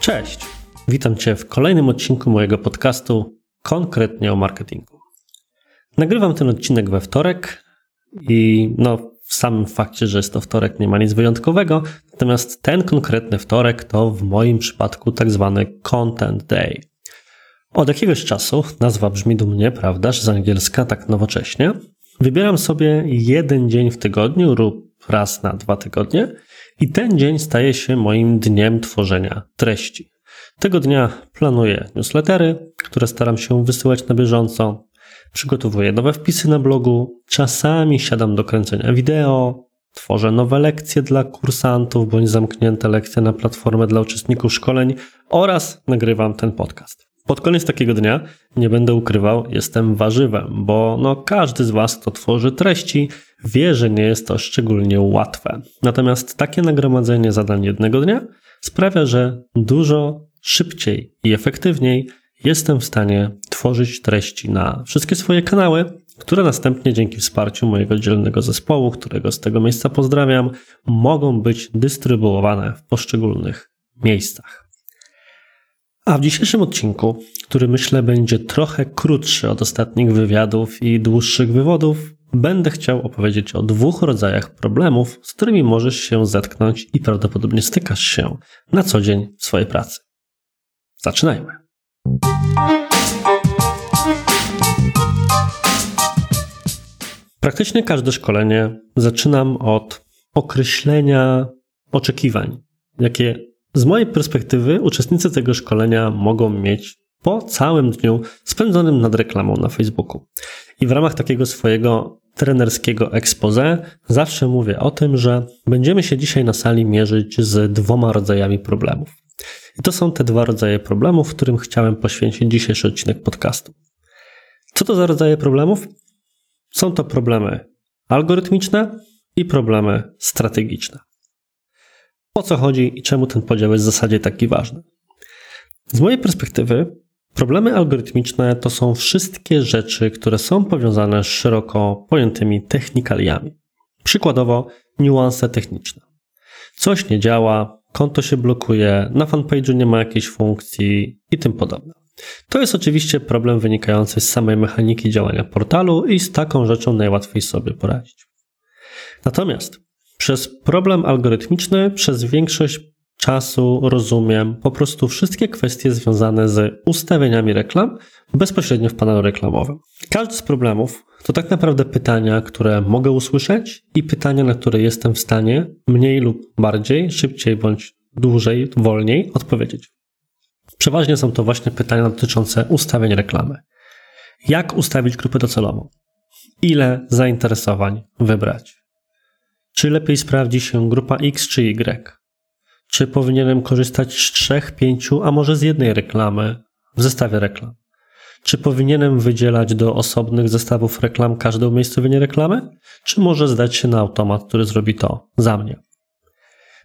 Cześć, witam Cię w kolejnym odcinku mojego podcastu Konkretnie o marketingu. Nagrywam ten odcinek we wtorek i w samym fakcie, że jest to wtorek, nie ma nic wyjątkowego, natomiast ten konkretny wtorek to w moim przypadku tak zwany Content Day. Od jakiegoś czasu, nazwa brzmi dumnie, prawdaż, z angielska tak nowocześnie, wybieram sobie jeden dzień w tygodniu lub raz na 2 tygodnie i ten dzień staje się moim dniem tworzenia treści. Tego dnia planuję newslettery, które staram się wysyłać na bieżąco, przygotowuję nowe wpisy na blogu, czasami siadam do kręcenia wideo, tworzę nowe lekcje dla kursantów bądź zamknięte lekcje na platformę dla uczestników szkoleń oraz nagrywam ten podcast. Pod koniec takiego dnia, nie będę ukrywał, jestem warzywem, bo każdy z Was, kto tworzy treści, wie, że nie jest to szczególnie łatwe. Natomiast takie nagromadzenie zadań jednego dnia sprawia, że dużo szybciej i efektywniej jestem w stanie tworzyć treści na wszystkie swoje kanały, które następnie dzięki wsparciu mojego dzielnego zespołu, którego z tego miejsca pozdrawiam, mogą być dystrybuowane w poszczególnych miejscach. A w dzisiejszym odcinku, który myślę będzie trochę krótszy od ostatnich wywiadów i dłuższych wywodów, będę chciał opowiedzieć o 2 rodzajach problemów, z którymi możesz się zetknąć i prawdopodobnie stykasz się na co dzień w swojej pracy. Zaczynajmy! Praktycznie każde szkolenie zaczynam od określenia oczekiwań, jakie z mojej perspektywy uczestnicy tego szkolenia mogą mieć po całym dniu spędzonym nad reklamą na Facebooku. I w ramach takiego swojego trenerskiego expose zawsze mówię o tym, że będziemy się dzisiaj na sali mierzyć z 2 rodzajami problemów. I to są te 2 rodzaje problemów, którym chciałem poświęcić dzisiejszy odcinek podcastu. Co to za rodzaje problemów? Są to problemy algorytmiczne i problemy strategiczne. O co chodzi i czemu ten podział jest w zasadzie taki ważny? Z mojej perspektywy problemy algorytmiczne to są wszystkie rzeczy, które są powiązane z szeroko pojętymi technikaliami. Przykładowo niuanse techniczne. Coś nie działa, konto się blokuje, na fanpage'u nie ma jakiejś funkcji i tym podobne. To jest oczywiście problem wynikający z samej mechaniki działania portalu i z taką rzeczą najłatwiej sobie poradzić. Natomiast przez problem algorytmiczny przez większość czasu rozumiem po prostu wszystkie kwestie związane z ustawieniami reklam bezpośrednio w panelu reklamowym. Każdy z problemów to tak naprawdę pytania, które mogę usłyszeć i pytania, na które jestem w stanie mniej lub bardziej, szybciej bądź dłużej, wolniej odpowiedzieć. Przeważnie są to właśnie pytania dotyczące ustawień reklamy. Jak ustawić grupę docelową? Ile zainteresowań wybrać? Czy lepiej sprawdzi się grupa X czy Y? Czy powinienem korzystać z 3, 5, a może z jednej reklamy w zestawie reklam? Czy powinienem wydzielać do osobnych zestawów reklam każde umiejscowienie reklamy? Czy może zdać się na automat, który zrobi to za mnie?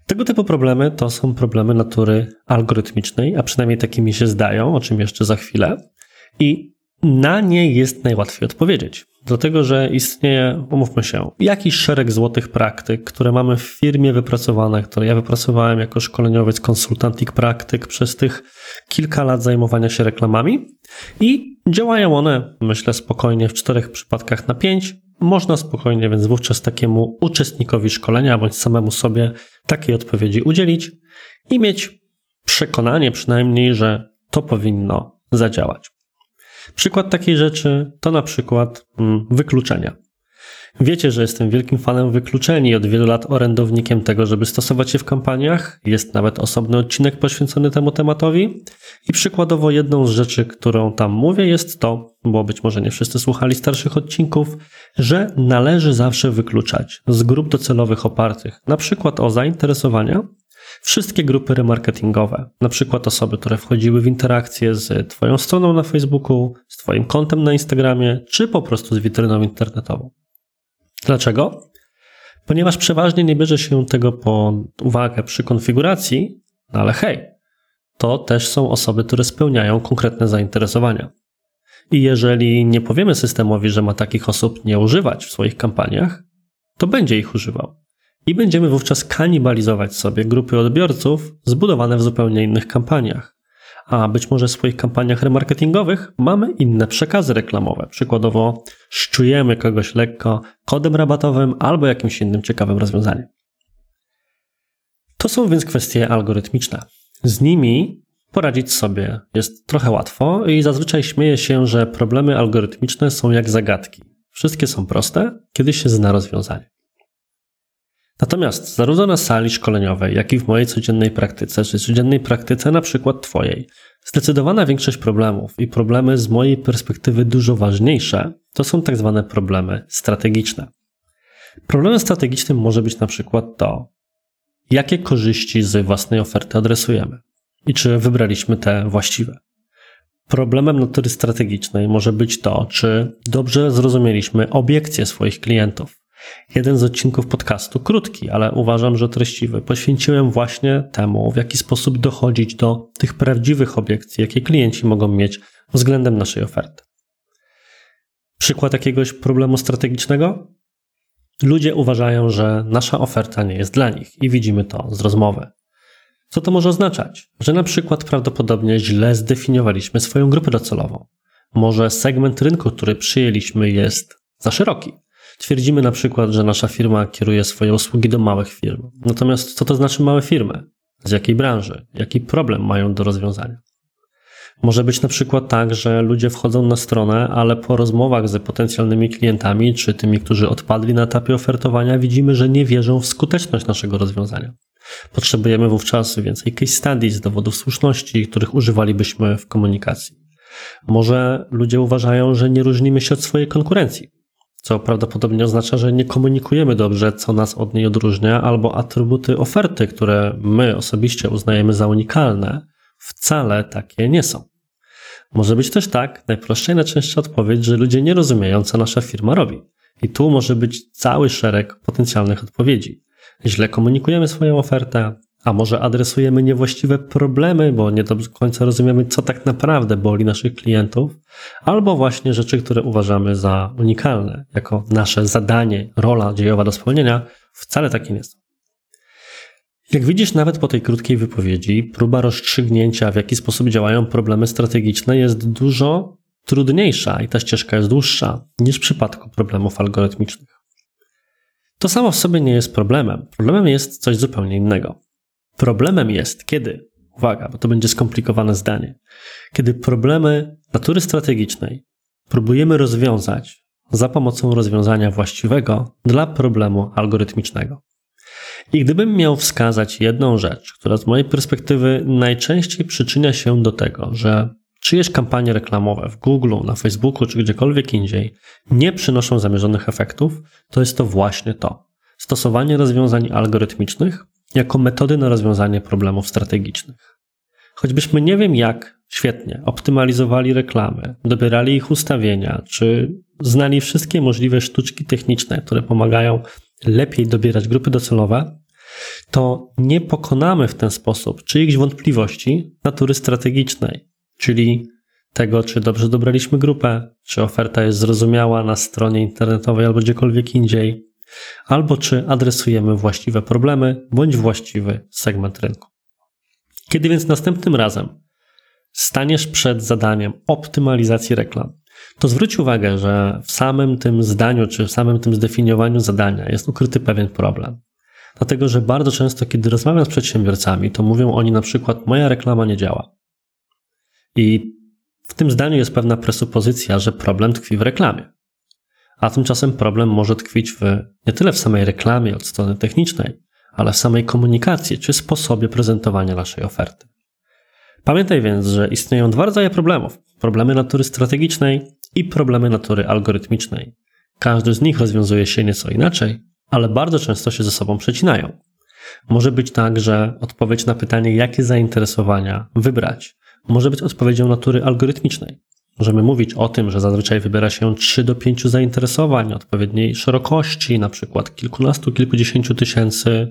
Tego typu problemy to są problemy natury algorytmicznej, a przynajmniej takimi się zdają, o czym jeszcze za chwilę. I na nie jest najłatwiej odpowiedzieć, dlatego że istnieje, umówmy się, jakiś szereg złotych praktyk, które mamy w firmie wypracowane, które ja wypracowałem jako szkoleniowiec, konsultant i praktyk przez tych kilka lat zajmowania się reklamami i działają one, myślę, spokojnie w 4 przypadkach na 5. Można spokojnie więc wówczas takiemu uczestnikowi szkolenia bądź samemu sobie takiej odpowiedzi udzielić i mieć przekonanie przynajmniej, że to powinno zadziałać. Przykład takiej rzeczy to na przykład wykluczenia. Wiecie, że jestem wielkim fanem wykluczeń i od wielu lat orędownikiem tego, żeby stosować je w kampaniach. Jest nawet osobny odcinek poświęcony temu tematowi. I przykładowo jedną z rzeczy, którą tam mówię, jest to, bo być może nie wszyscy słuchali starszych odcinków, że należy zawsze wykluczać z grup docelowych opartych na przykład o zainteresowania wszystkie grupy remarketingowe, na przykład osoby, które wchodziły w interakcję z Twoją stroną na Facebooku, z Twoim kontem na Instagramie, czy po prostu z witryną internetową. Dlaczego? Ponieważ przeważnie nie bierze się tego pod uwagę przy konfiguracji, ale hej, to też są osoby, które spełniają konkretne zainteresowania. I jeżeli nie powiemy systemowi, że ma takich osób nie używać w swoich kampaniach, to będzie ich używał. I będziemy wówczas kanibalizować sobie grupy odbiorców zbudowane w zupełnie innych kampaniach. A być może w swoich kampaniach remarketingowych mamy inne przekazy reklamowe. Przykładowo szczujemy kogoś lekko kodem rabatowym albo jakimś innym ciekawym rozwiązaniem. To są więc kwestie algorytmiczne. Z nimi poradzić sobie jest trochę łatwo i zazwyczaj śmieję się, że problemy algorytmiczne są jak zagadki. Wszystkie są proste, kiedy się zna rozwiązanie. Natomiast zarówno na sali szkoleniowej, jak i w mojej codziennej praktyce, czy codziennej praktyce na przykład Twojej, zdecydowana większość problemów i problemy z mojej perspektywy dużo ważniejsze to są tak zwane problemy strategiczne. Problemem strategicznym może być na przykład to, jakie korzyści z własnej oferty adresujemy i czy wybraliśmy te właściwe. Problemem natury strategicznej może być to, czy dobrze zrozumieliśmy obiekcje swoich klientów. Jeden z odcinków podcastu, krótki, ale uważam, że treściwy, poświęciłem właśnie temu, w jaki sposób dochodzić do tych prawdziwych obiekcji, jakie klienci mogą mieć względem naszej oferty. Przykład jakiegoś problemu strategicznego? Ludzie uważają, że nasza oferta nie jest dla nich i widzimy to z rozmowy. Co to może oznaczać? Że na przykład prawdopodobnie źle zdefiniowaliśmy swoją grupę docelową. Może segment rynku, który przyjęliśmy, jest za szeroki. Twierdzimy na przykład, że nasza firma kieruje swoje usługi do małych firm. Natomiast co to znaczy małe firmy? Z jakiej branży? Jaki problem mają do rozwiązania? Może być na przykład tak, że ludzie wchodzą na stronę, ale po rozmowach z potencjalnymi klientami czy tymi, którzy odpadli na etapie ofertowania, widzimy, że nie wierzą w skuteczność naszego rozwiązania. Potrzebujemy wówczas więcej case studies, dowodów słuszności, których używalibyśmy w komunikacji. Może ludzie uważają, że nie różnimy się od swojej konkurencji, co prawdopodobnie oznacza, że nie komunikujemy dobrze, co nas od niej odróżnia, albo atrybuty oferty, które my osobiście uznajemy za unikalne, wcale takie nie są. Może być też tak, najprostsza i najczęstsza odpowiedź, że ludzie nie rozumieją, co nasza firma robi. I tu może być cały szereg potencjalnych odpowiedzi. Źle komunikujemy swoją ofertę, a może adresujemy niewłaściwe problemy, bo nie do końca rozumiemy, co tak naprawdę boli naszych klientów, albo właśnie rzeczy, które uważamy za unikalne, jako nasze zadanie, rola dziejowa do spełnienia, wcale takie nie są. Jak widzisz, nawet po tej krótkiej wypowiedzi, próba rozstrzygnięcia, w jaki sposób działają problemy strategiczne, jest dużo trudniejsza i ta ścieżka jest dłuższa niż w przypadku problemów algorytmicznych. To samo w sobie nie jest problemem. Problemem jest coś zupełnie innego. Problemem jest, kiedy, uwaga, bo to będzie skomplikowane zdanie, kiedy problemy natury strategicznej próbujemy rozwiązać za pomocą rozwiązania właściwego dla problemu algorytmicznego. I gdybym miał wskazać jedną rzecz, która z mojej perspektywy najczęściej przyczynia się do tego, że czyjeś kampanie reklamowe w Google, na Facebooku czy gdziekolwiek indziej nie przynoszą zamierzonych efektów, to jest to właśnie to. Stosowanie rozwiązań algorytmicznych jako metody na rozwiązanie problemów strategicznych. Choćbyśmy nie wiem jak świetnie optymalizowali reklamy, dobierali ich ustawienia, czy znali wszystkie możliwe sztuczki techniczne, które pomagają lepiej dobierać grupy docelowe, to nie pokonamy w ten sposób czyichś wątpliwości natury strategicznej, czyli tego, czy dobrze dobraliśmy grupę, czy oferta jest zrozumiała na stronie internetowej albo gdziekolwiek indziej, albo czy adresujemy właściwe problemy bądź właściwy segment rynku. Kiedy więc następnym razem staniesz przed zadaniem optymalizacji reklam, to zwróć uwagę, że w samym tym zdaniu czy w samym tym zdefiniowaniu zadania jest ukryty pewien problem. Dlatego, że bardzo często, kiedy rozmawiam z przedsiębiorcami, to mówią oni na przykład: moja reklama nie działa. I w tym zdaniu jest pewna presupozycja, że problem tkwi w reklamie. A tymczasem problem może tkwić nie tyle w samej reklamie od strony technicznej, ale w samej komunikacji czy sposobie prezentowania naszej oferty. Pamiętaj więc, że istnieją dwa rodzaje problemów. Problemy natury strategicznej i problemy natury algorytmicznej. Każdy z nich rozwiązuje się nieco inaczej, ale bardzo często się ze sobą przecinają. Może być tak, że odpowiedź na pytanie, jakie zainteresowania wybrać, może być odpowiedzią natury algorytmicznej. Możemy mówić o tym, że zazwyczaj wybiera się 3 do 5 zainteresowań odpowiedniej szerokości, na przykład kilkunastu, kilkudziesięciu tysięcy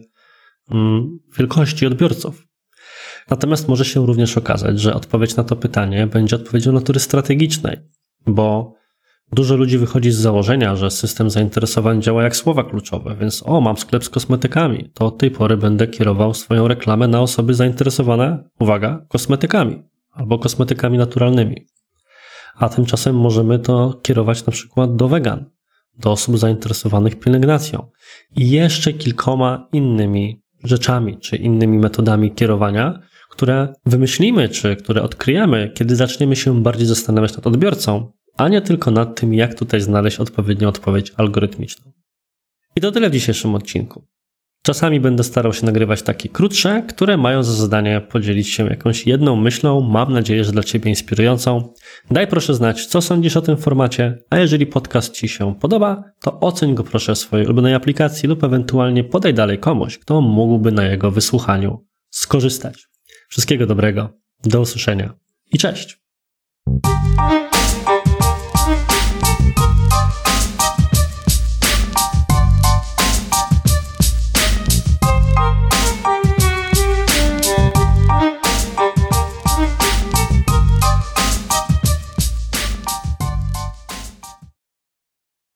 wielkości odbiorców. Natomiast może się również okazać, że odpowiedź na to pytanie będzie odpowiedzią natury strategicznej, bo dużo ludzi wychodzi z założenia, że system zainteresowań działa jak słowa kluczowe, więc mam sklep z kosmetykami, to od tej pory będę kierował swoją reklamę na osoby zainteresowane, uwaga, kosmetykami albo kosmetykami naturalnymi. A tymczasem możemy to kierować na przykład do wegan, do osób zainteresowanych pielęgnacją i jeszcze kilkoma innymi rzeczami czy innymi metodami kierowania, które wymyślimy czy które odkryjemy, kiedy zaczniemy się bardziej zastanawiać nad odbiorcą, a nie tylko nad tym, jak tutaj znaleźć odpowiednią odpowiedź algorytmiczną. I to tyle w dzisiejszym odcinku. Czasami będę starał się nagrywać takie krótsze, które mają za zadanie podzielić się jakąś jedną myślą, mam nadzieję, że dla Ciebie inspirującą. Daj proszę znać, co sądzisz o tym formacie, a jeżeli podcast Ci się podoba, to oceń go proszę w swojej ulubionej aplikacji lub ewentualnie podaj dalej komuś, kto mógłby na jego wysłuchaniu skorzystać. Wszystkiego dobrego, do usłyszenia i cześć!